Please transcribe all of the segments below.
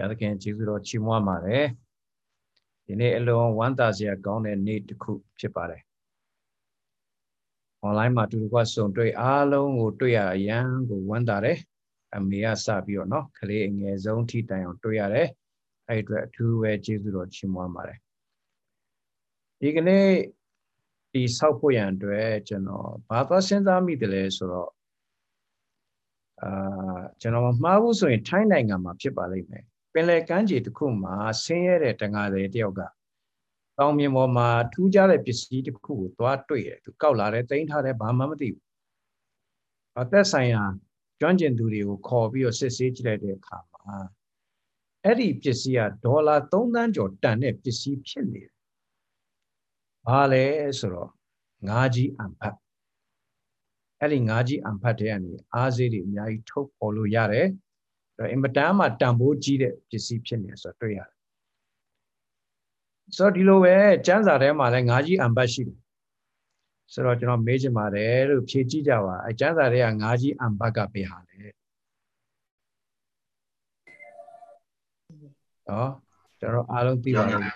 Yadakin Jiguro Chimwamare. In it alone, one does ya gone and need to cook chipare. Online matu was so dry alone or to ya young or one dare. A mere sabio not clearing his own tea down to yare. I dread two where Jiguro Chimwamare. Igane the South Korean dredge and all, but since our middle so. General Mawuso in China, Chipalime. Pele Kanji to Kuma, Sere Tanga de Dioga. Tommy Moma, two jalapici to cool, to Atoye, to Kaulare, Tain Hare Bamamadi. But that's I am. John Jendurio, Corby or Sessage de Kama. Eddie Piscia, Dollar, Tonan Jordan, Pisci Chili. Vale Soro, Naji Ampa. Elingaji and Patani, Aziri, Naito, Oluyare, the Imatama Tambo Gide, Jesipians or Toya. So Diloe, Chanzare, Malangaji and Bashir. So Roger Major Mare, Pijijawa, a Chanzare, Angaji and Baga Behane. Oh, General Alon Tiva,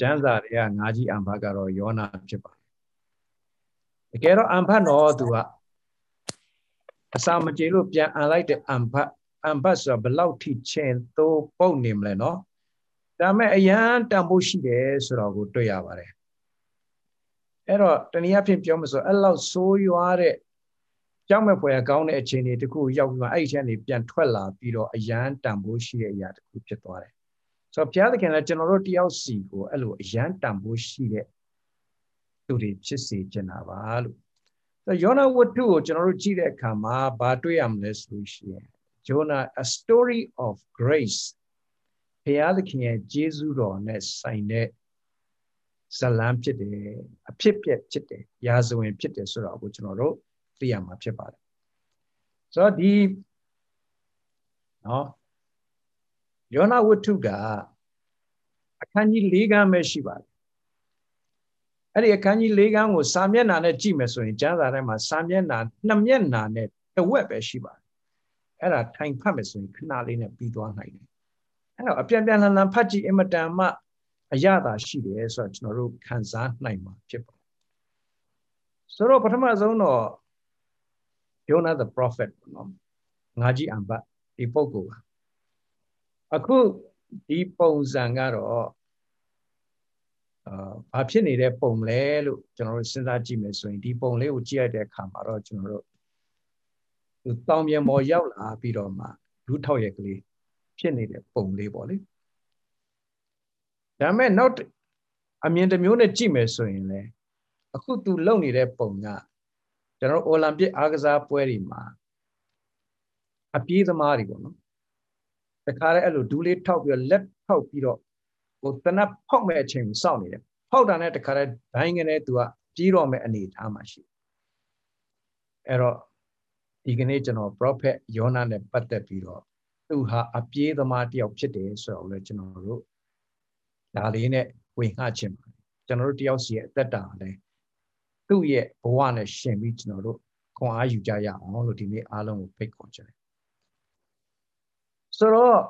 Chanzare, Angaji and Bagaro, Yona Japan. The Gero Ampano Dua. Some Jerubian, I like the ambassador below teaching to Bonim Leno. Dame a yan tambushi de Surago Toyavare. Error, then he happened Jomaso, allow so you are it. Jamma for a gown a chin to go young Asian if Jan Twella, Pido a yan tambushi a yard cupatore. So Piala can a generality out see who allow yan tambushi to the Chissy Genavalu. So Jonah would do General Chide Kama Batuamless wish. Jonah, a story of grace. Pealakin Jesurones signed Salam Chide, a pipet chite, Yazo and Pite Sura, which no road, Liama Chipad. So the no Jonah would do ga. A canny liga meshivad. Any canny legan was Samyan and a Jimus in Jandarama Samyan and Namyan, the web as Shiva. At a time, Pamis in Canalina B1 night. And a Pian and Pachi Emadama, a yada she is such no root Kansan Naima, Chippo. So, Potamazono Jonah the prophet, Naji Amba, Ipogo. A cool deep bones and garo. Apini de Pomle, General Senda Jimis, in deep only Ugia de Camaro General. To Tom Yamo Yala Bidoma, Lutoyakli, Pini de Pomle Volley. There may not I mean the Mune Jimis in there. A good too lonely de Ponga. General Olambi Agaza Puerima. A pea the Marigon. The car eludule top your left top pido. Then a pop match him sounded. Hold on at the current dying in it to a zero me and eat hamashi. Error dignation or proper yonan and butter piro. To her appear the marty of chitties or original root. Daline, we hatch him. Generality of sea at the darling. 2 year, one a shame regional root. Con Ayujaya, all the me alone with big culture. So,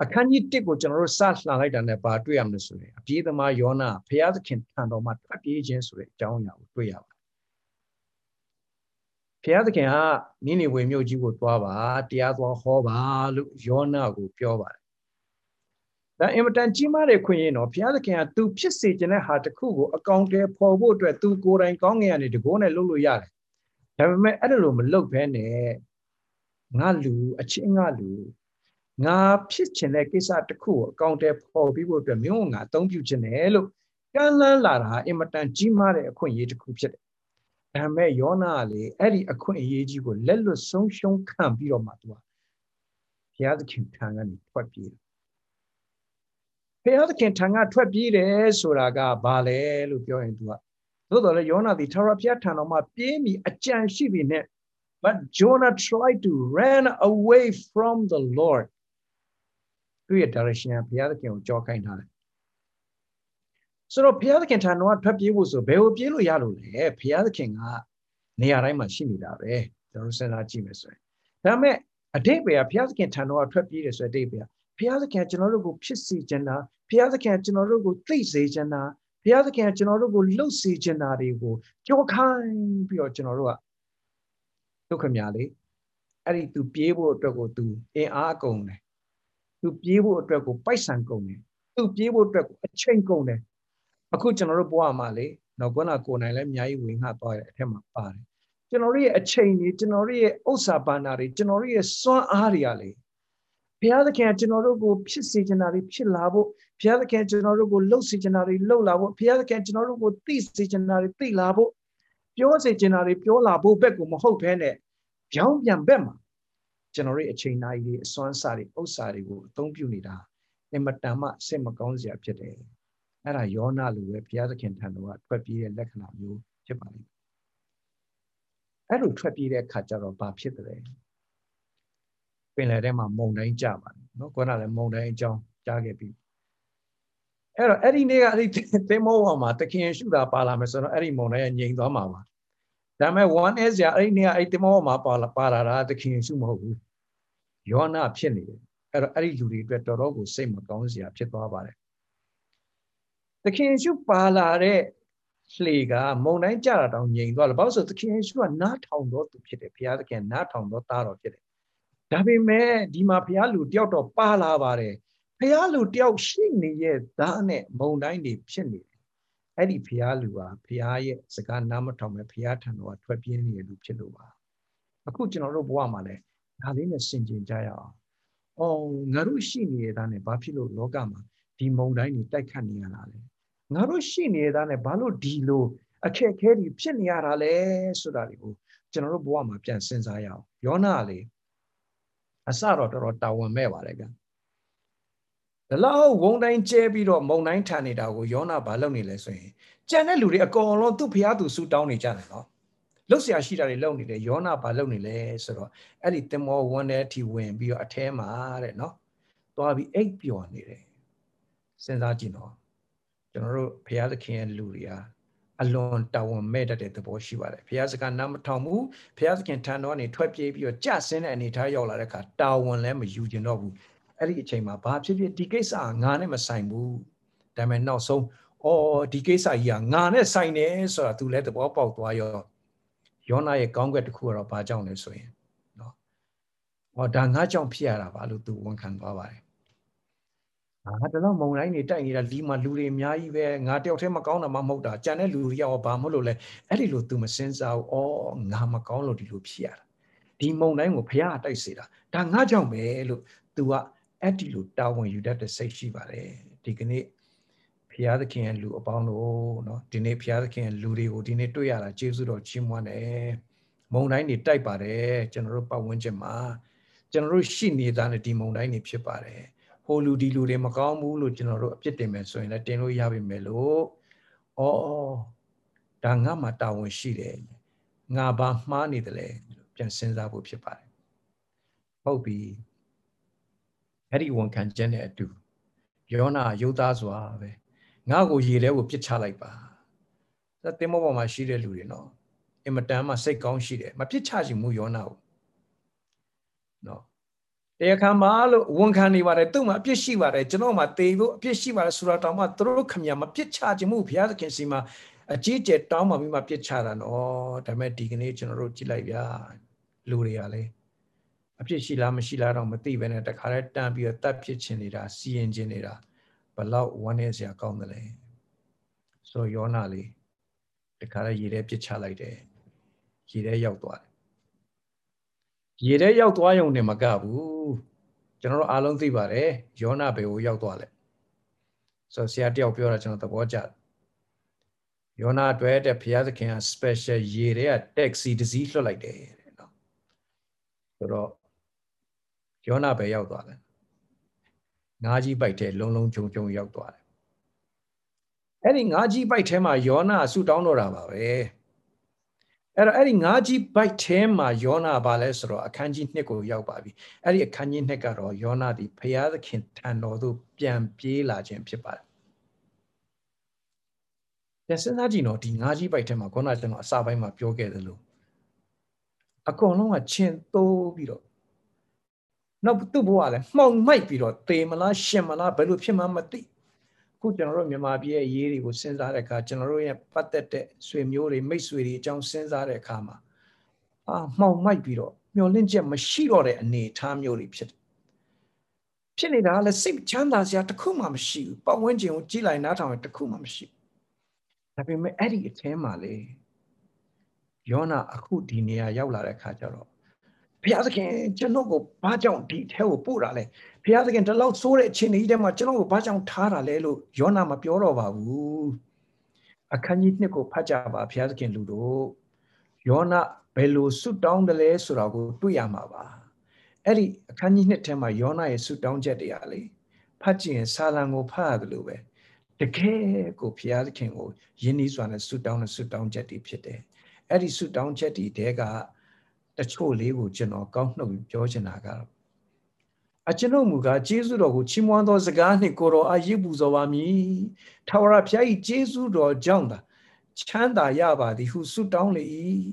I can't eat tickle general such like an abatuyamness. Be the Mayona, pay other kin and all my agents with Jonia with 3 hours. Piazaka, Nini Wimoji would baba, Diazwa Hova, Luke Jona would pure. The imitant Jimare Queen or Piazaka, two pissage and a heart to cool, a counter poor wood where two go and gong and it go and lulu yard. Never met at a room, look penny. Nalu, a chingalu. Now, pitching like this at the cool, count up all people to Munga, don't you, Janello? Gala Lara, imitant Jimare, a queen, to cook it. And may Yonali, Eddie, a queen, you will let the sunshine come below Matua. The other king tanga, 12 years. The other king tanga, 12 years, Suraga, Bale, Lupio, and Dua. Though the Yona, the Tarapiatano, my baby, a giant sheep in it. But Jonah tried to run away from the Lord. So the Piada can turn what Papi was a Bell Pilu Yalu, eh? Piada King, ah, Niarima Shimida, eh? The Rosana Jimis. Dame, a day bear, Piada can turn what Papi is a day bear. Piazza Canchinorugo Pisi Jena, Piazza Canchinorugo Tisi Jena, Piazza Canchinorugo Lucy Jenarigo, Jokain Piochinoroa. Tokamiali, Ari to Piebo Drago to Eagone, to Piebo Drago Paisangone, to Piebo Drago Achengone, Akuchanoroboa Male, Nogona Kona Lemia Winga by Hemapare. Generia a chainy, generia osabanari, generia son ariali. Pia the cantinorogo, piscigenari, pilabo, Pia the cantinorogo, low sigenari, low labo, Pia the cantinorogo, this sigenari, three labo, Pio sigenari, Pio labo, becum, ho penne, Pion yam bema. Generia a chain idea, son sari, osari, don't you need her, and Matama, Semagonzia Pede. And I yona lue, Pia the cantanoa, Papi and Lecanau, Jabani. I do trapeze their cutter or bab ship. When I am a moaning Java, no gonna moan John Jagabi. Eddie near the Moama, the King Sugar Palamas or Eddie Mona and Yang Domama. Dame one is near eight Moama Palapara, the King Sumo. You are not penny. Eddie Judy Dreadorogo, same Gonzia Chipabare. The King Supalare. Sliga, Mona and Jarrett on Yang, while about the kings who are not hound to Pit, Pia can not hound out of it. Dabime, Dima Pialu, Dioto Palavare, Pialu Dio Shini, yet Dane, Monini, Pini, Eddie Pialua, Piae, Sagan Namatome, Piatan, or Twapini, Lucilua. A Kuchin or Robuamale, Halina Sinjin Jaya. Oh, Narushini, Dane, Bapilu, Logama, Di Monini, Tacanianale. Narushini than a balo dilo, a carry piniarale, sodarigo, General Buama Piansen Zayao, Yonali, a sarot or Tawa Mewarega. The law won't nine jebby or monine tanny dago, Yona Baloni lesson. Generally, a go along to Piatu suit down each other. Lucia Shidari lonely, the Yona Baloni lesson, Elitemo 180 when be a tema, no? Dobby 8 beyond it. Senzagino. General Pierre King Luria alone down made at the Boshiva. Pierre's gun number Tomu, Pierre can turn on a 12 year just in and Itayola down lemma Ujinobu. Ellie Chama Babs, if your decades are none sign woo. Diamond now so, oh, decades are young, none sign is or to let the bop out while you're not a conga to cure up a John this way. No. Or Dangajon Pierre of Alu to one can buy. The long moon, I tiny Lima Luri, Miaive, Nadio Temacona, Mamoda, Janet Luria or Bamolole, Edilu to Messenza or Namacolo di Lupia. Dimonango Piat, I said, Dangajo me look to a attitude down when you dare to say Shivare, Digni Pia the King and Lu Abano, no, Dine Pia the King and Luri, or Dine Toyara, Jesus or Chimwane, Monani Taipare, General Pawanjama, General Shini than a Dimonani Pipare. Holy Dilure Macamu, General Pittman, so in a tenor Yavi Melo. Oh, Dangama Town Shire, Naba Mani the Leg, Jensenza Wupipai. Hopi Anyone can generate do. Yona Yodazwaave. Nago Yere will pitch Halaiba. That the Mova my Shire Lurino. In Madame say Gong Shire, my pitch has you move your now. No. They come one can you are do my pishiva, a genoma table, pishiva, suratama, trocamiama, pitchage move, Piazakensima, a jit dom of my pitcharan, or the medicination rotilavia, Luriale. A pishila machila on Mativ and at the carrot down be a tap pitchinida, sea engineer, but loud one is your comely. So Yonali, the carrot yere pitchalide, yere yautwa. Yere yautwa yone magabu. General Alon Tibare, Yona Beo Yogwale. So Siatio Pura Jonathan Wajat. Yona dread a Piazza can special year taxi disease like day. So Yona Beo Yogwale. Naji by Ted Long Chung Chung Yogwale. Any Naji by Tema Yona Sudano Rava, eh? Eri ngaji by tema yona balesro, a kanji neko yaubabi. Eri a kanji negaro, yona di pia the kintano do pian pila jim pipa. Desenagino di ngaji by tema gonajan or sabai ma pioge the loo. A gono a chin to biro. နောက်သူ့ဘဝလဲမှောင်မိုက်ပြီးတော့သေမလားရှင်မလားဘယ်လိုဖြစ်မှမသိခုကျွန်တော်တို့မြန်မာပြည်ရဲ့ရေးတွေကိုစဉ်းစားတဲ့အခါကျွန်တော်တို့ရဲ့ပတ်သက်တဲ့ဆွေမျိုးတွေမိတ်ဆွေတွေအကြောင်းစဉ်းစားတဲ့အခါမှာမှောင်မိုက်ပြီးတော့မျောလင့်ချက်မရှိတော့တဲ့အနေအထားမျိုးတွေဖြစ်တယ်ဖြစ်နေတာလဲစိတ်ချမ်းသာစရာတစ်ခုမှမရှိဘူးပတ်ဝန်းကျင်ကိုကြည့်လိုက်နားထောင်ရင်တစ်ခုမှမရှိဘူးဒါပေမဲ့အဲ့ဒီအထဲမှာလေယောနာအခုဒီနေရာရောက်လာတဲ့အခါကျတော့ဘုရားသခင်ကျွန်တော်ကိုဘာကြောင့်ဒီအထဲကိုပို့တာလဲဘုရားသခင်ဒီလောက်ဆိုးတဲ့အချိန်ကြီးတည်းမှာကျွန်တော်ကိုဘာကြောင့်ထားတာလဲလို့ယောနာမပြောတော့ပါဘူးအခန်းကြီး2ကိုဖတ်ကြပါဘုရားသခင်လူတို့ယောနာဘယ်လိုဆုတောင်းတယ်လဲဆိုတာကိုတွေ့ရမှာပါအဲ့ဒီအခန်းကြီး2ထဲမှာယောနာရဲ့ဆုတောင်းချက်တရားလေးဖတ်ကြည့်ရင်စာလံကိုဖတ်ရတယ်လို့ပဲတကယ်ကိုဘုရားသခင်ကိုယဉ်ကျေးစွာနဲ့ဆုတောင်းတဲ့ဆုတောင်းချက်တွေဖြစ်တယ်အဲ့ဒီဆုတောင်းချက်တွေတဲကတချို့လေးကိုကျွန်တော်ကောက်နှုတ်ပြောချင်တာကအကျွန်ုပ်မူကားကျေးဇူးတော်ကိုချီးမွမ်းသောစကားနှင့်ကိုတော်အားရည်ပူဇော်ပါမည်ထာဝရဘုရား၏ကျေးဇူးတော်ကြောင့်သာချမ်းသာရပါသည်ဟုဆုတောင်းလေ၏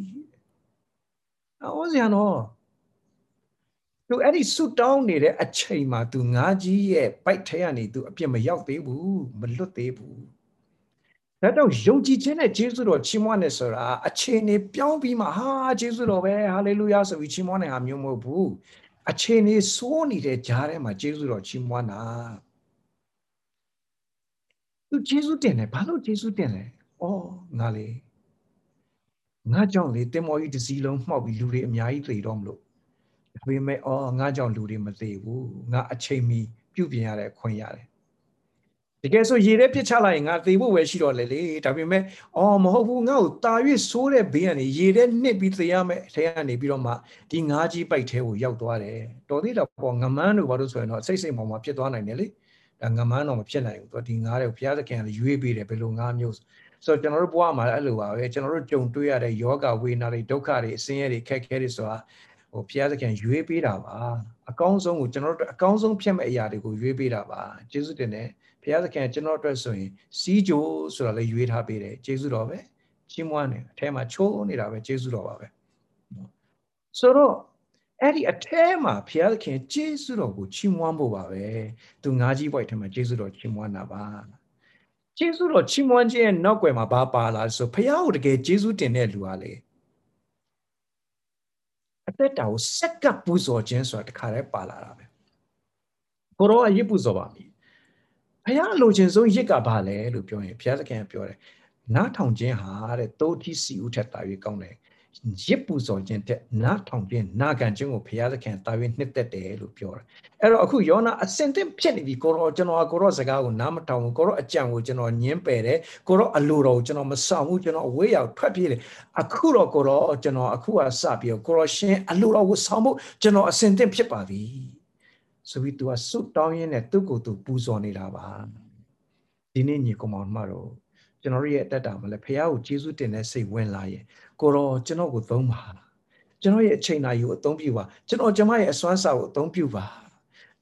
အော်ဇာနောသူအဲ့ဒီဆုတောင်းနေတဲ့အချိန်မှာသူငါကြီးရဲ့ပိုက်ထဲကနေသူအပြစ်မရောက်သေးဘူးမလွတ်သေးဘူးဒါတော့ယုံကြည်ခြင်းနဲ့ယေရှုတော်ချီးမွမ်းနေဆိုတာအချိန်နေပြောင်းပြီးမှဟာယေရှုတော်ပဲဟာလေလုယာဆိုပြီးချီးမွမ်းနေတာမျိုးမဟုတ်ဘူးအချိန်နေစိုးနေတဲ့ကြားထဲမှာယေရှုတော်ချီးမွမ်းတာသူယေရှုတင်တယ်ဘာလို့ယေရှုတင်လဲအော်ငါကြောင့်လေတင်မော်ကြီးတစ်စီးလုံးမှောက်ပြီးလူတွေအများကြီးသေတော့မလို့ဒါပေမဲ့အော်ငါကြောင့်လူတွေမသေဘူးငါအချိန်မီပြုပြင်ရတဲ့အခွင့်ရတယ်တကယ်ဆိုရေထဲပြစ်ချလိုက်ရင်ငါသေဖို့ပဲရှိတော့လေလေဒါပေမဲ့အော်မဟုတ်ဘူးငါ့ကိုတာ၍ဆိုးတဲ့ဘေးကနေရေထဲနှစ်ပြီးသေရမယ်အထဲကနေပြီးတော့မှဒီငါးကြီးပိုက်ထဲကိုရောက်သွားတယ်တော်သေးတော့ပေါ့ငမန်းတို့ဘာလို့ဆိုရင်တော့စိတ်မောင်မောင်ဖြစ်သွားနိုင်တယ်လေဒါငမန်းတော့မဖြစ်နိုင်ဘူးသူဒီငါးတွေကိုဘုရားသခင်ကလည်းရွေးပေးတယ်ဘယ်လိုငါးမျိုးဆိုတော့ကျွန်တော်တို့ဘဝမှာအဲ့လိုပါပဲကျွန်တော်တို့ကြုံတွေ့ရတဲ့ယောဂဝေနာတွေဒုက္ခတွေအဆင်းရဲတွေခက်ခဲတွေဆိုတာဟိုဘုရားသခင်ရွေးပေးတာပါအကောင်းဆုံးကိုကျွန်တော်တို့အကောင်းဆုံးဖြစ်မဲ့အရာတွေကိုရွေးပေးတာပါယေရှုတင်တယ်ဘုရားသခင်ကျွန်တော်အတွက်ဆိုရင်စီးကြိုးဆိုတာလည်းရွေးထားပေးတယ်ယေရှုတော်ပဲချီးမွမ်းတယ်အထဲမှာချိုးနေတာပဲယေရှုတော်ပါပဲဆိုတော့အဲ့ဒီအထဲမှာဘုရားသခင်ယေရှုတော်ကိုချီးမွမ်းဖို့ပါပဲသူငါးကြီးပွိုက်ထဲမှာယေရှုတော်ချီးမွမ်းတာပါယေရှုတော်ချီးမွမ်းခြင်းရဲ့နောက်ွယ်မှာဘာပါလာလဲဆိုဘုရားကိုတကယ်ယေရှုတင်တဲ့လူဟာလေအသက်တာကိုဆက်ကပ်ပူဇော်ခြင်းဆိုတာတခါတည်းပါလာတာပဲကိုရောအရစ်ပူဇော်ပါမည်ဘုရားလိုချင်ဆုံးရစ်ကဘာလဲလို့ပြောရင်ဘုရားသခင်ကပြောတယ်နားထောင်ခြင်းဟာတဲ့သိုးတိစီဥထက်တာ၍ကောင်းတယ်ရစ်ပူဇော်ခြင်းတဲ့နားထောင်ခြင်းနာခံခြင်းကိုဘုရားသခင်တာ၍နှစ်သက်တယ်လို့ပြောတယ်အဲ့တော့အခုယောနာအစင်သင့်ဖြစ်နေပြီကိုရောကျွန်တော်ကိုရောစကားကိုနားမထောင်ဘူးကိုရောအကြံကိုကျွန်တော်ညင်းပယ်တယ်ကိုရောအလိုတော်ကိုကျွန်တော်မဆောင်ဘူးကျွန်တော်အဝေးရောက်ထွက်ပြေးတယ်အခုတော့ကိုရောကျွန်တော်အခုကစပြီးကိုရောရှင်အလိုတော်ကိုဆောင်ဖို့ကျွန်တော်အစင်သင့်ဖြစ်ပါပြီဆိုပြီး तू ကဆုတောင်းရင်းနဲ့သူ့ကိုယ်သူပူဇော်နေတာပါဒီနေ့ညီကောင်မတို့ကျွန်တော်ရဲ့အတ္တမလဲဖခင်ကိုယေရှုတင်တဲ့စိတ်ဝင်လာရင်ကိုရောကျွန်တော်ကိုသုံးပါကျွန်တော်ရဲ့အချိန်နာယူအသုံးပြုပါကျွန်တော်ကျမရဲ့အစွမ်းစာကိုအသုံးပြုပါ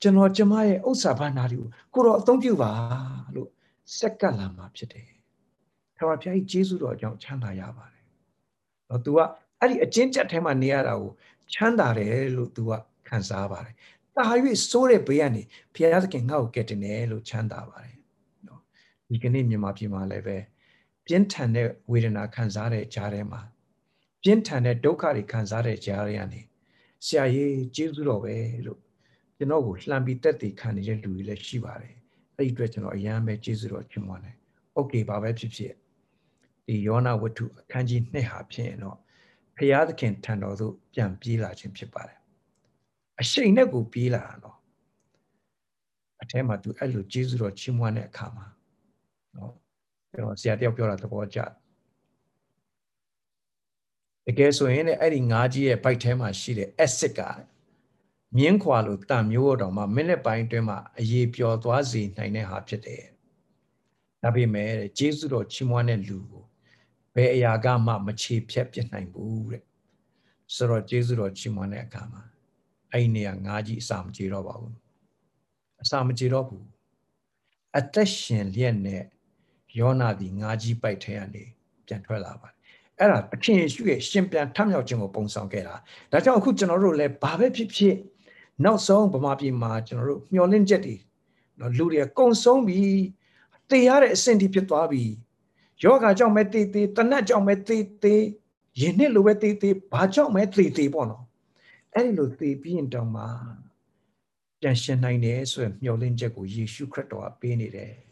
ကျွန်တော်ကျမရဲ့ဥစ္စာဘာနာတွေကိုကိုရောအသုံးပြုပါလို့စက္ကန့်လာမှာဖြစ်တယ်ထာဝရဘုရားကြီးယေရှုတော်ကြောင့်ချမ်းသာရပါတယ်တော့ तू ကအဲ့ဒီအကျဉ်းချက်ထဲမှာနေရတာကိုချမ်းသာတယ်လို့ तू ကခံစားပါတယ်တာ၍ဆိုးတဲ့ဘေးကနေဘုရားသခင်ငါ့ကိုကယ်တင်တယ်လို့ချမ်းသာပါတယ်နော်ဒီကနေ့မြန်မာပြည်မှာလည်းပဲပြင်းထန်တဲ့ဝေဒနာခံစားတဲ့ကြားထဲမှာပြင်းထန်တဲ့ဒုက္ခတွေခံစားတဲ့ကြားထဲကနေဆရာကြီးကျေးဇူးတော်ပဲလို့ကျွန်တော်ကိုလှမ်းပြီးတက်တည်ခံနေတဲ့လူတွေလည်းရှိပါတယ်အဲ့ဒီအတွက်ကျွန်တော်အရန်ပဲကျေးဇူးတော်ချီးမွမ်းတယ်โอเคပါပဲဖြစ်ဒီယောနာဝတ္ထုအခန်းကြီး2ဟာဖြစ်ရင်တော့ဘုရားသခင်ထံတော်သို့ပြန်ပြေးလာခြင်းဖြစ်ပါတယ်အရှိန်နဲ့ကိုပြေးလာတာနော်အထဲမှာသူအဲ့လိုကျေးဇူးတော်ချီးမွမ်းတဲ့အခါမှာနော်ကျွန်တော်ဆရာတယောက်ပြောတာသဘောကျတကယ်ဆိုရင်လည်းအဲ့ဒီငါးကြီးရဲ့ဘိုက်ထဲမှာရှိတဲ့ acid ကမြင်းခွာလို့တန်မျိုးတော်မှာမိနစ်ပိုင်းအတွင်းမှာအရေးပျော်သွားစေနိုင်တဲ့ဟာဖြစ်တယ်ဒါပေမဲ့ကျေးဇူးတော်ချီးမွမ်းတဲ့လူကိုဘယ်အရာကမှမချေဖြတ်ပြနိုင်ဘူးတဲ့ဆိုတော့ကျေးဇူးတော်ချီးမွမ်းတဲ့အခါမှာအဲ့နေရငါးကြီးအစာမကြေတော့ပါဘူးအစာမကြေတော့ဘူးအသက်ရှင်လျက်နဲ့ယောနာဒီငါးကြီးပိုက်ထဲကနေပြန်ထွက်လာပါတယ်အဲ့ဒါသခင်ယေရှုရဲ့ရှင်ပြန်ထမြောက်ခြင်းကိုပုံဆောင်ခဲ့တာဒါကြောင့်အခုကျွန်တော်တို့လည်းဘာပဲဖြစ်ဖြစ် Now song Bamapi Marginal, your ninjetti. No Ludia consombi. They had a Cindy Pitabi. Yoga John Metiti, Tanaja Metiti, Yenilueti, Pajo Metiti Bono. And Luthi being Dama. Jansen 9 years when your ninjago ye should crack or be it.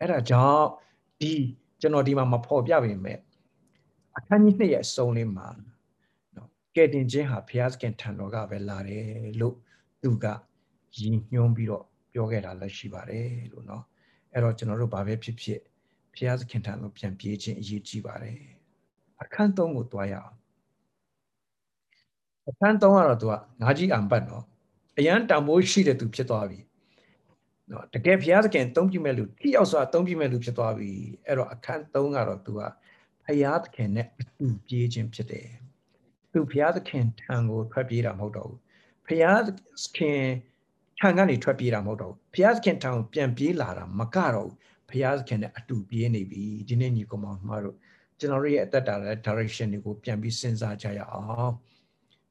At a job, D. Janodima Mapo Yavi met. A canny yes, solely man. Getting Jeha Pias can turn over Velare, look, Duga, Yin Yombiro, Yogeta La Shibare, Luno, Erogenoro Babe Pipi, Pias can turn up and Piage in Yibare. A canton Utuaya. A canton Aratua, Naji Ambano, a Yantambo sheeted to Pietavi. No, the gap Pias can Tombi Melu, he also a Tombi Melu Pietavi, Ero a canton Aratua, Piat can net to Piage in Piete. Piaz can tango trapida moto. Piaz can tangani trapida moto. Piaz can tang piampila, macaro. Piaz can do BNB, Jinani command maro. Generally at that direction you go piambi senza jaya.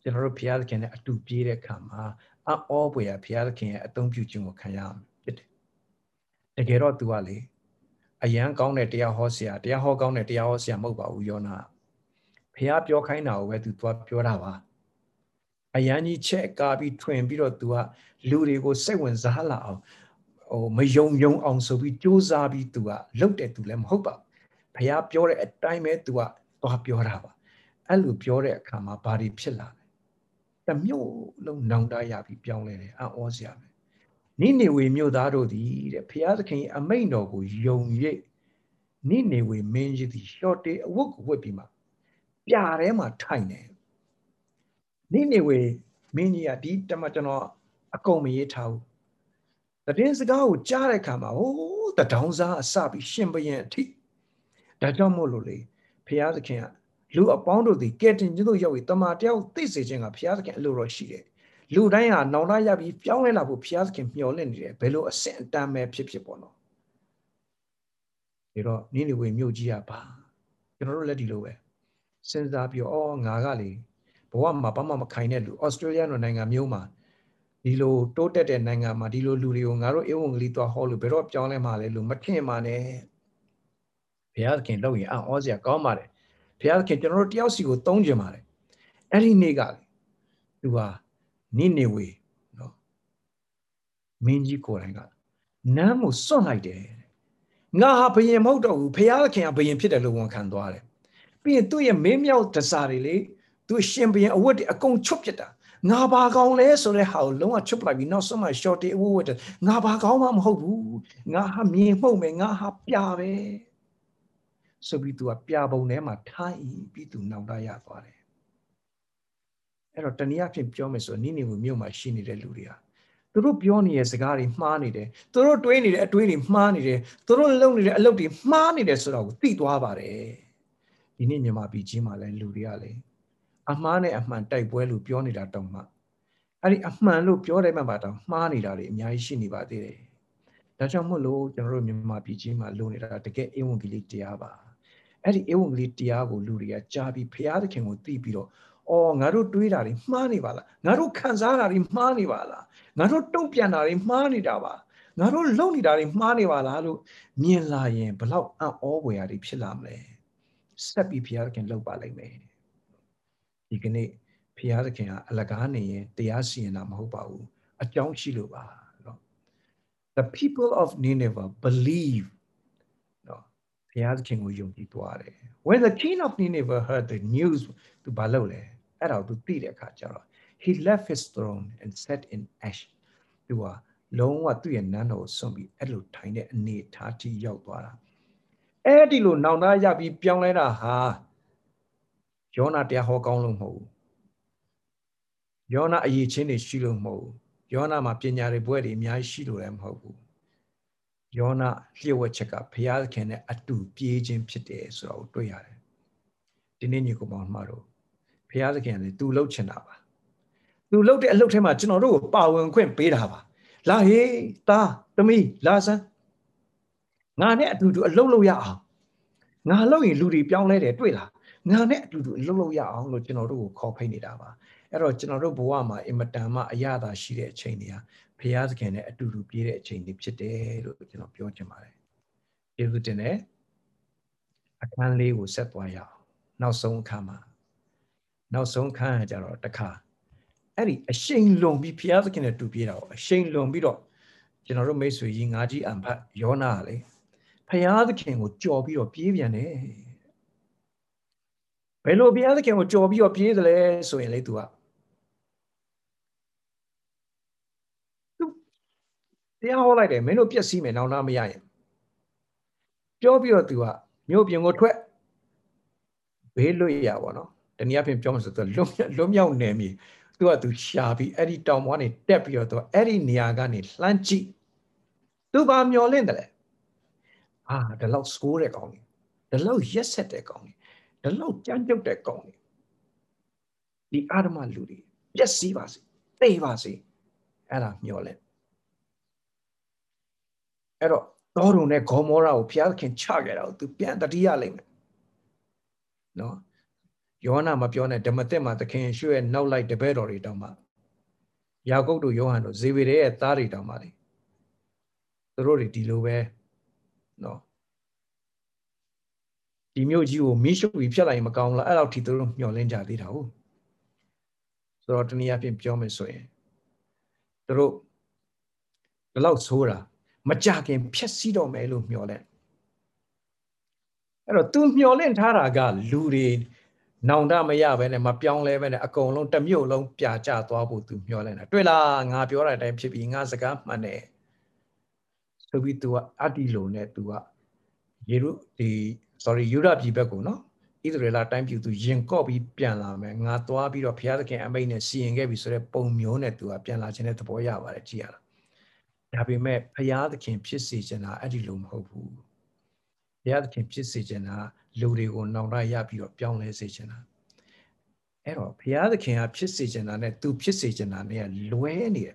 General Piaz can do beer kama. I always appear can at don't putin or kayam. The gero duale. A young gone at their horsia, their hog gone at their horsia mobile, Yona. Pay up your kind now where to drop your hour. Ayani check Gabi twin beer to a Ludigo seven Zahala or my young on so we do Zabi to a load at to them hope up. Pay up your at time to a drop your hour. I loop your at come up body pillar. The mule no diabi pionere and osiave. Nini we mule that or the Piazkin a main noble young ye. Nini we manage the shorty woke whipping up. Yarema tiny. Nineway, many a deep tamatano, a comi tau. The days ago, Jarekama, oh, the downs are a sabi shimbayan tea. The domololi, Piazcan, Lu upon the getting Luya with Tomatel, this is in a Piazcan Luroshi. Ludaya, no laya be fiona with Piazcan Piolin, below a cent dame pipipono. You know, Nineway Mujiapa. You know, let it away. Since up your all Nagali, but one Mabama Kainelu, Australian or Nanga Muma, Dilo, Totet and Nanga Madilo Lurio, Naro, Eung Lito Holu, Berop, John Male, Lumaki Mane. Pierre can low in Ozia Gomare. Pierre can general Tiosio Tonjamare. Any Nigali. You are Ninewe. No. Minji Koranga. Namu Sonide. Naha Payamoto, Pierre can be in Peter Luan Candoare. Being to a mimial tasarily, to a champion award a con chopita. Nabagong less or how long a chop like we know so much shorty wood. Nabagom hobu, Naha me home, Naha piave. So be to a piabo nema time, be to now diafore. Erotania Pimpiomis or Nini will mew machine de Luria. The Rupioni is a guard in money day. The road to any at winning money day. The road lonely a loading money day so titovare. In Yama Bijima and Luriale. A man and man type well who pionida doma. Ari a man look pure madam, mani dari, Myashini Badire. Dajamolo, General Mima Bijima Lunida to get Eungli Diaba. Ari Eungli Diago Luria, Jabi Piarkin with Dipiro, or Naru Duida in Manivala, Naru Kanzara in Manivala, Naru Topiana in Manidava, Naru Lonida in Manivala, Nielai and Blau are always at Pilamle. Sappy Pierre can look by like me. You can eat Pierre can Alagani, Diasi and Amhobau, a John Shiluba. The people of Nineveh believe. No, Pierre can Uyumtituare. When the king of Nineveh heard the news to Balole, Erao to Tire Kachara, he left his throne and sat in ash. You are long what to and nano, some be a little tiny and near Tati Yogwara. Edilo now ya be pionera ha. Yona de Hogong ho. Yona ye chini shilum ho. Yona ma pinari buedi mia shilum ho. Yona liwa checka pial can atu piagin pite so do yare. Dininicum maro. Pial can do lo chenava. Do load a load him at Genoru, bow and quim pedava. La he, ta, to me, laza. Now net to do a low ya. Now low in Ludi Pion lady, Twila. Now net to do a low ya on the general call painted. Below the other can job you appear the less so in Litua. They are all like a menopia seaman now. Namiam job you to a mubian or twat. Below Yawano, then Yapim Johnson, the Lumia Nemi, do a to shabby, Eddie Tom one in deputy to Eddie Niagani, Lanchi. Do bam your lindale. Ah, the low school economy. The low yes at economy. The Lord can't do that. The Adama Ludi, yes, see was they was it. Adam Yolet. Ero, Dorune Gomora, Pierre can charge it out to Pian the Dialing. No, Johanna Mapiona, the Matema, the can sure and no light the bed or it on my. Yago to Johanno, Zivide at Tari Domari. The Rory Diluwe. No. The Mioji will meet you with Jala in Macau, allow Tito, your Lenja did how. So, Tony Apim Jomesoy. The rope, the loud sora, Majak and Piacido may loom your land. At a tomb your land, Taraga, looted. Now, Damaya, and Mapion Leven, a con, long time you long Piacha to Abu to your land. Twilla, Apiora, and Chipping Azaka, Mane. So we do a Adilo net to a Yeru the sorry, Europe, you bego, no? Either time you to Jinkobi Piana, and Natoabi or Piacan, and seeing every sort of pomione to a piano genet boya or a chia. Happy met Payad came pissage and our adilum hobu. The other came pissage and our loading on Naurayabi or Pion Sejana. Error, Piad came up pissage and a two pissage and a near Luania.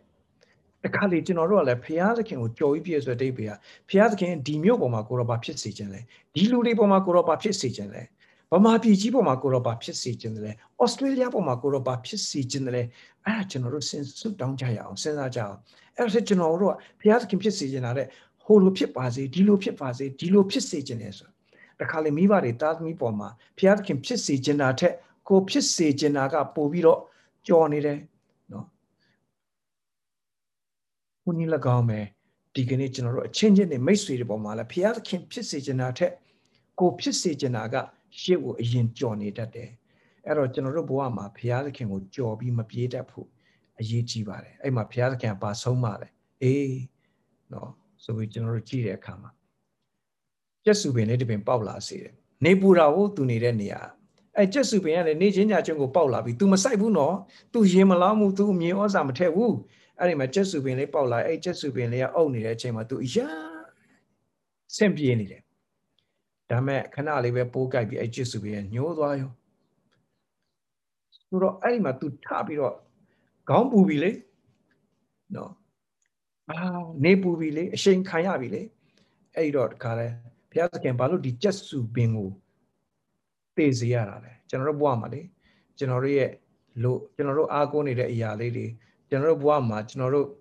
The college in Aurora, Piazakin with Joey Piers or Debia, Piazakin, Dimioboma Goroba Pissagene, Diludiboma Goroba Pissagene, Bamapi Giboma Goroba Pissagene, Australia Boma Goroba Pissagene, Archon since so down Jaya, Senaja, Ersitan Aurora, Piazakin Pissagene, Holo Pipazi, Dilo Pissagenes. The Kalimiva de Dadmi Boma, Piazakin Pissagenate, Go Pissagenaga, Boviro, Johnny. Lagame, Diganation or changing the mystery of Mala Pierre came pissage and at it. Go pissage and aga, she will agent Johnny that day. Error General Boama, Pierre came with job in my pieta poo, a yechivare, and my Pierre can pass so male. Eh, no, so we General Giria come. Just to be native in Paula, said Nebura to Nidania. I just to be an agent go Paula, be to Masaibuno, to him allow me to me or some tabu. I might just have been a Paula, I just have been there only a chamber to ya. Simply anything. Dame canali where poor guy be a just to be a new while. Suro anima to tap it up. Gambu vile? No. Ah, Nebu vile, Shane Kaya vile. A dot care. Piazza can balu di just to bingo. Peziara, General Buamade, General Lo, General Agoni de ya lady. General Buama, General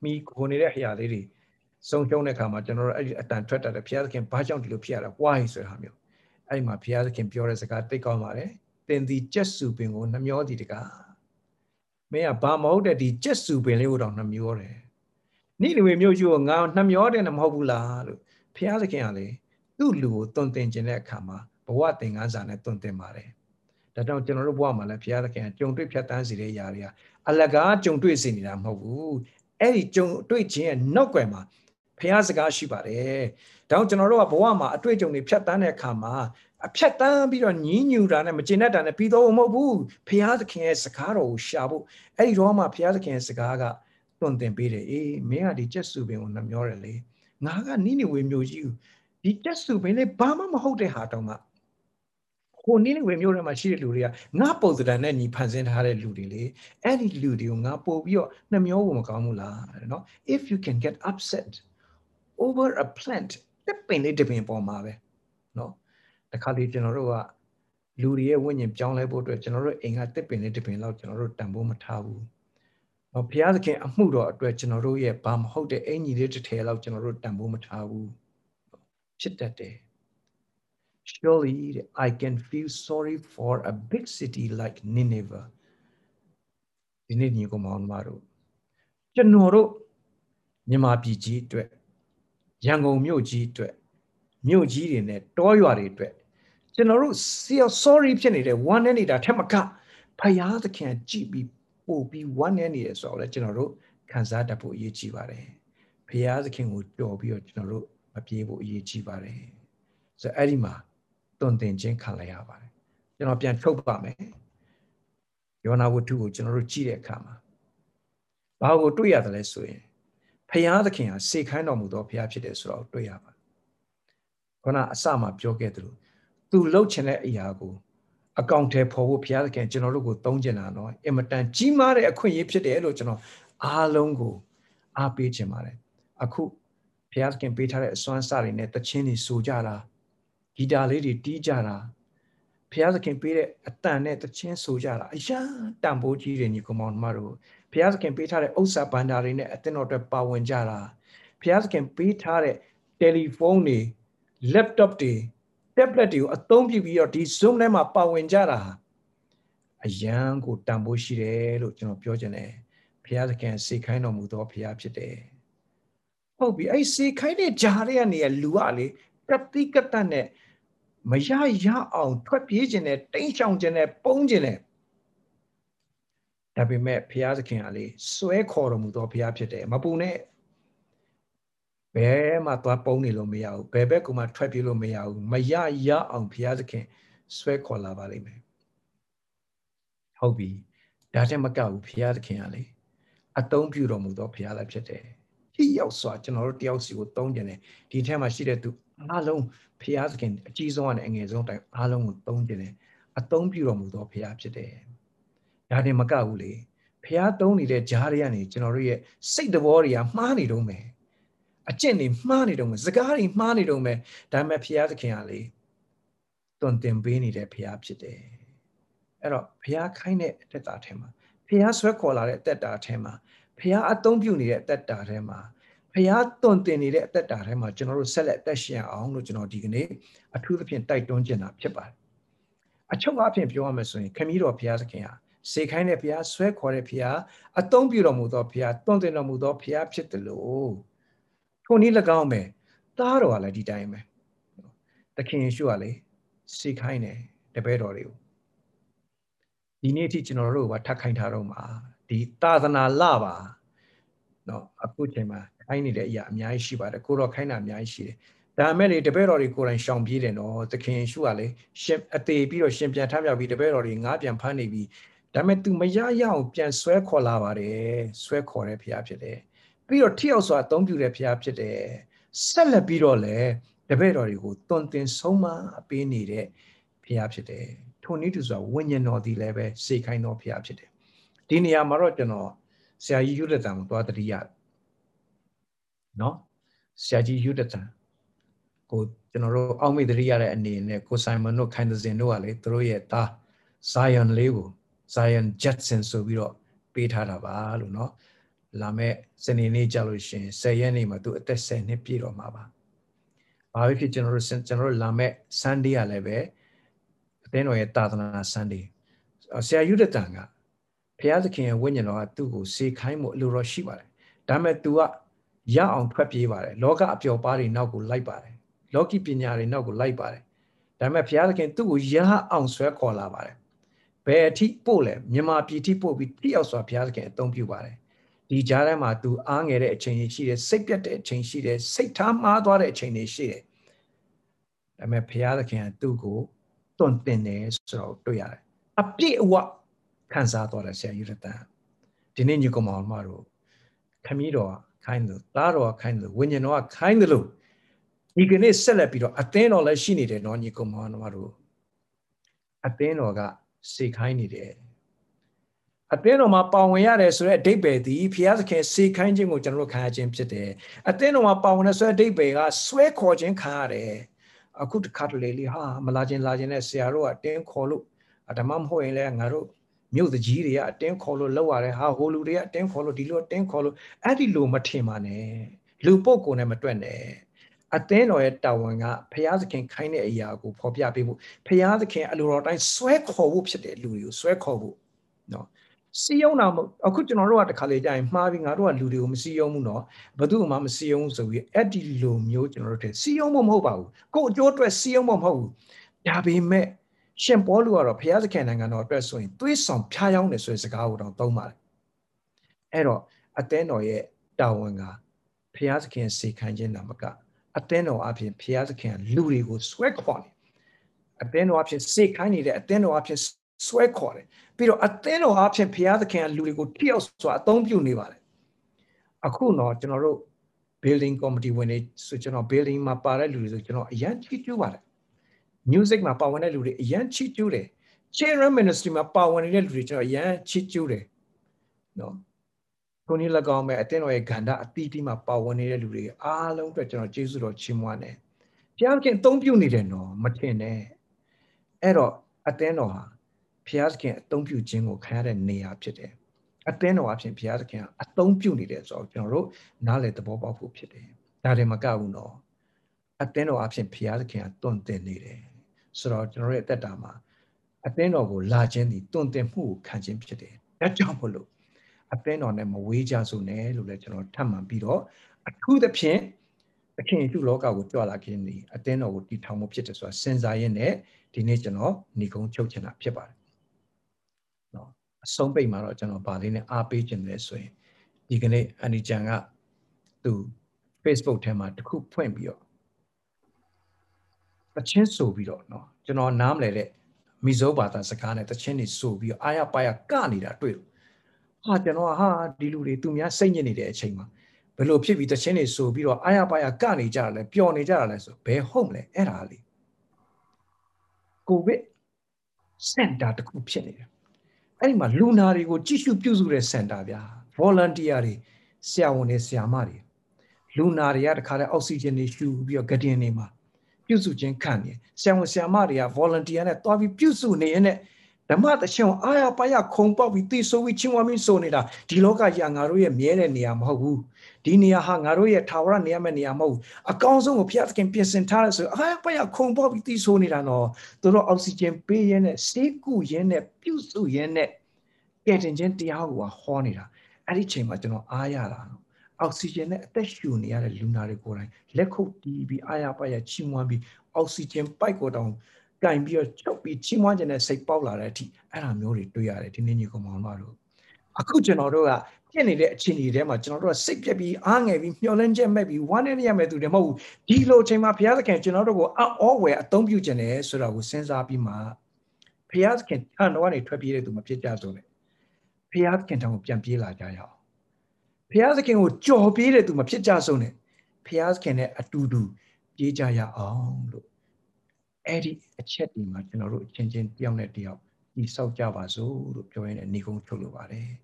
Me Conera lady. So Jonakama, General Atan Tretta, the Pierre can pass on to Pierre. Why, Sir Hamil? I my Pierre can pure as a cat, take on my then the just souping on the Murdica. May a bomb out that the just souping load on the Mure. Neither will you on Namyord and Mobula. Pierre canly. Do loo, don't think Janakama, but what thing as an atonte mare. That don't General Buama, the Pierre can, don't do Piatanzi Yaria. Alaga John Dwayne Mavu, Eddie John Dwayne and no grandma. Piazzaga Shibare. Down to Noro Abuama, a twitching the Piatana Kama, a Piatan be on Yinu than a Maginat and a Pido Mobu, Piazzakin Sakaro, Shabu, Eddie Roma, Piazzakin Sagaga. Don't then be the eh, may I just to be on them yorally. Naga Nini will muse you. He just to be a bama hold the heart on my. Who nearly when you're a machine luria, Napo than any peasant had a ludily, any ludio, Napo, your Namio Macamula. If you can get upset over a plant, the pain it depends upon Mave. No, the Kali Generoa, Luria Winnie John Labor to a general in a tipping it depending out general Tamboma Tabu. Or Piazza came a mood or to a general year palm hold the any detail out general Tamboma Tabu. Shit that day. Surely I can feel sorry for a big city like Nineveh. Didn't you come on Maru? Janoro Yamapi G to it. Yango Myoji to it. Myoji in it, Toyari to it. Janoro, see, sorry, Jenny, one any that Tamaka. Payata can't GB will be one any as all at General Kanzata po Yechivare. Payata can would do your general, a people Yechivare. So Edima, don't then Jen Kalayava. You know, Pian Chopame. You and I would do general Chile Kama. I will do other less way. Payata can say kind of Mudo Piapides or Toyava. Kona Asama Pyogetru. Tu low channel Iago. A counter poor Piata can general go Donjanano. Emmetan Gimare a queen yipsed the elochano. Ah longo. Ah pijamare. A cook. Piat can Peter at Swansari net the Chini Sujara. Gida lady Dijara. Piat can Peter at Tan net the Chin Sujara. Isha, Tambo Girin, you come on Maru. Piat can Peter at Osa Bandarine at the Notre Pawanjara. Piat can Peter at Telephone, Laptop Day, Tablet, you a Tombi Vioti, Sumnema Pawanjara. A young good Tambo Shire, Luciano Piogene. Piat can see kind of Mudo Piapide. I see kind of Jariani and Luali, Praticatane, Maya ya on Trapigenet, Tainchangene, Pongene. That we met Piazkin Ali, Sue Coromudor Piapete, Mabune. Bear my Ponilo meow, Bebecuma Trapulo meow, Maya ya on Piazkin, Sue Colavalime. Hobby, Datemacau Piazkin Ali. I don't bureau Mudor Pialapete. He also generality also would don't gene. The time I see that to alone Piazkin, Gizon and his own time alone would don't gene. A don't bureau moved up Piapide. Daddy Macauli, Pia don't need a Jariani, generally say the warrior, money don't me. A jenny, money don't me, Zagari, money don't me, damn Piazkinali. Don't then be any de Piapide. Era Pia kine that at him. Pia's recollar at that him. Pia don't be needed that darema. Pia don't needed that darema, general select that share on original dignity, a two the pin tight don't jenna pepper. A chop up in pure machine, Camilo Piazca, say kind of Pia, swear quarter Pia, a don't be Romudo Pia, don't in Romudo Pia, Chitalo. Tony Lagame, Daro la di dime. The king is surely, see kind of the bed or you. The native general were taking Taroma. Tazana lava. No, a good time. I need a yam yashi by the Kuro Kainam Yashi. The Ameri de Berorico and Shambiden or the King Shuale, Ship at the Biro Shimpian Tavia with the Berori in Abian Panibi. Dametu Mayayan Pian Swear Colavare, Swear Core Piapide. Biro Tios or don't do the Piapide. Sell a Birole, the Berorico, don't think so much be needed. Piapide. Tonitus are winning or the level, say kind of Piapide. Dinia Marotano, Siaji Udatan, Guadriat. No, Siaji Udatan. Go general Omi the Riara and Nene, go Simon no kind of Zenoale, Troyeta, Sion Levo, Sion Jetson, so we don't beat Haraval, no, Lame, Senine Jalushin, Sayanima to a test and Nepiro Maba. Our general sent general Lame, Sandy Aleve, then we had Tatana Sandy. Sia Udatan. Piazkin when you know I do see kind of Luro Shiva. Damet do up ya on prepiva. Log up your body now go light by. Loki pinari now go light by. Damet Piazkin do ya on swear call about it. Bear tea pole, Yama piti po with tea also Piazkin, don't be worried. The Jarama do angere change she is sick at change she is sick time out what a change she. Damet Piazkin do go. Don't be so do ya. A bit what? Kansat or a say you return. Didn't you come on Maru? Camilo, kind of, Daro, kind of, when you know, kind of look. You can celebrate Athena or she needed on you come on Maru. Athena got sick, I needed. Athena, my Pawayares, red day bay, the EPS can see kind of general Kajim today. Athena, my Pawanas, a day bay, I swear, Cordin Kare. Aku dekat leli ha, Malaysian SRO at ten colo at a mum hoy langaro, mu the Giria at ten colo lower, how holuria at ten colo dilo at ten colo, adilu matimane, lupoco nematwene. At ten or at Tawanga, Payaz can kind a yago, popia people, Payaz can alurotine, sweat covoops at Luyu, sweat covoo. No. Siyo now, I could not at the college. I'm having a road, Ludium, Siyomuno, Badumam Sion, so we edilum, you generated. Siyomum hobo, go to a Siyomum ho. Dabby me, Shampolu or Piazcan and an address in three some Piaonis is a gout on Toma. Error, Ateno ye, Dawanga, Piazcan, see Kanjan Namaga, Ateno option Piazcan, Ludi would swear upon it. Ateno option, see Kanji, Ateno option. Swear call it. Pero ateno option piazza can ludigo tears so I don't you never. A cool no general building comedy when it switch on building my parallel, you know, yanchi do what music my power when I do it, yanchi do it. Chair ministry my power when it reach or yanchi do it. No. Conilla Gome ateno a ganda, a titi my power when it do it. Ah, long regional Jesus or Chimwane. Piazza don't you need it no, Matene. Error ateno. Piazza can't don't you jingle cat and knee up today. At the end of option Piazza can't don't you need it so general now let the bob up today. That in Magauno. At the end of option Piazza can't don't they need it. So generate that dama. At the end of large and don't them who can't jump today. That jump look. At the end on them away jazz on air, legend Taman Bido. At who the pin. The king to log out to a lack in the at the end of the town of Pitta so since I in there, the nation of Nikon Chochin up Pibar. Some pay Marajan or Balin are page in this way. Digane and Janga to Facebook tema to cook point beer. The chin so we don't know. General Nam let Mizobata Sakana, the chin is so be I up by a gun that will. Hard and hard diluted to me, I say any day, Chima. Below Pivot, the chin is so be or I up by a gun, jarlet, pure jarlet, bear homely, errally. Go with send that to cook chin. Anima lunari go chishu puzure sendavia, volunteer, siaone siamari. Lunari at colour oxygen issue be a gadianima. Pusujen canny, siamo siamaria, volunteer at Tavi Pusuni in it. The mother shall I up by a compa with this so which you mean sonida, Diloga Yangaruya Mieleniam Hawu, Dinia Hangaruya Tower Niamaniamo, a council of Piatkin Pierce and Taras, I up by a compa with this sonida no, the oxygen pay in it, Seku yene, Pusu yene, getting gentiawa hornida, Adichimagino Ayala, oxygen at the Shunia Lunari Goran, Leco DB, I up by a Chimwambi, oxygen piko down. Can be a choppy chimwan and say polarity, and I'm no retired in any common. A cushion or a chini demagogue or a sick baby, hanging violent gem, maybe one and yammer to the mo. Dilo chema Piazza can general go out always at Tom Eugene, so I will send up in my Piazza can turn one a tribute to my Piazza. Piazza can jump Piazza Jaya. Piazza can go job to my Piazza. Piazza can a to do Jaya on. Eddie a chatting marginal changing down at the up. He saw Java Zoo join a Nikon Choluvare.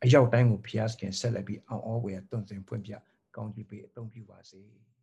A young time of Piazza can celebrate our way at Dunsen Pumpia, County Bay, Don't you was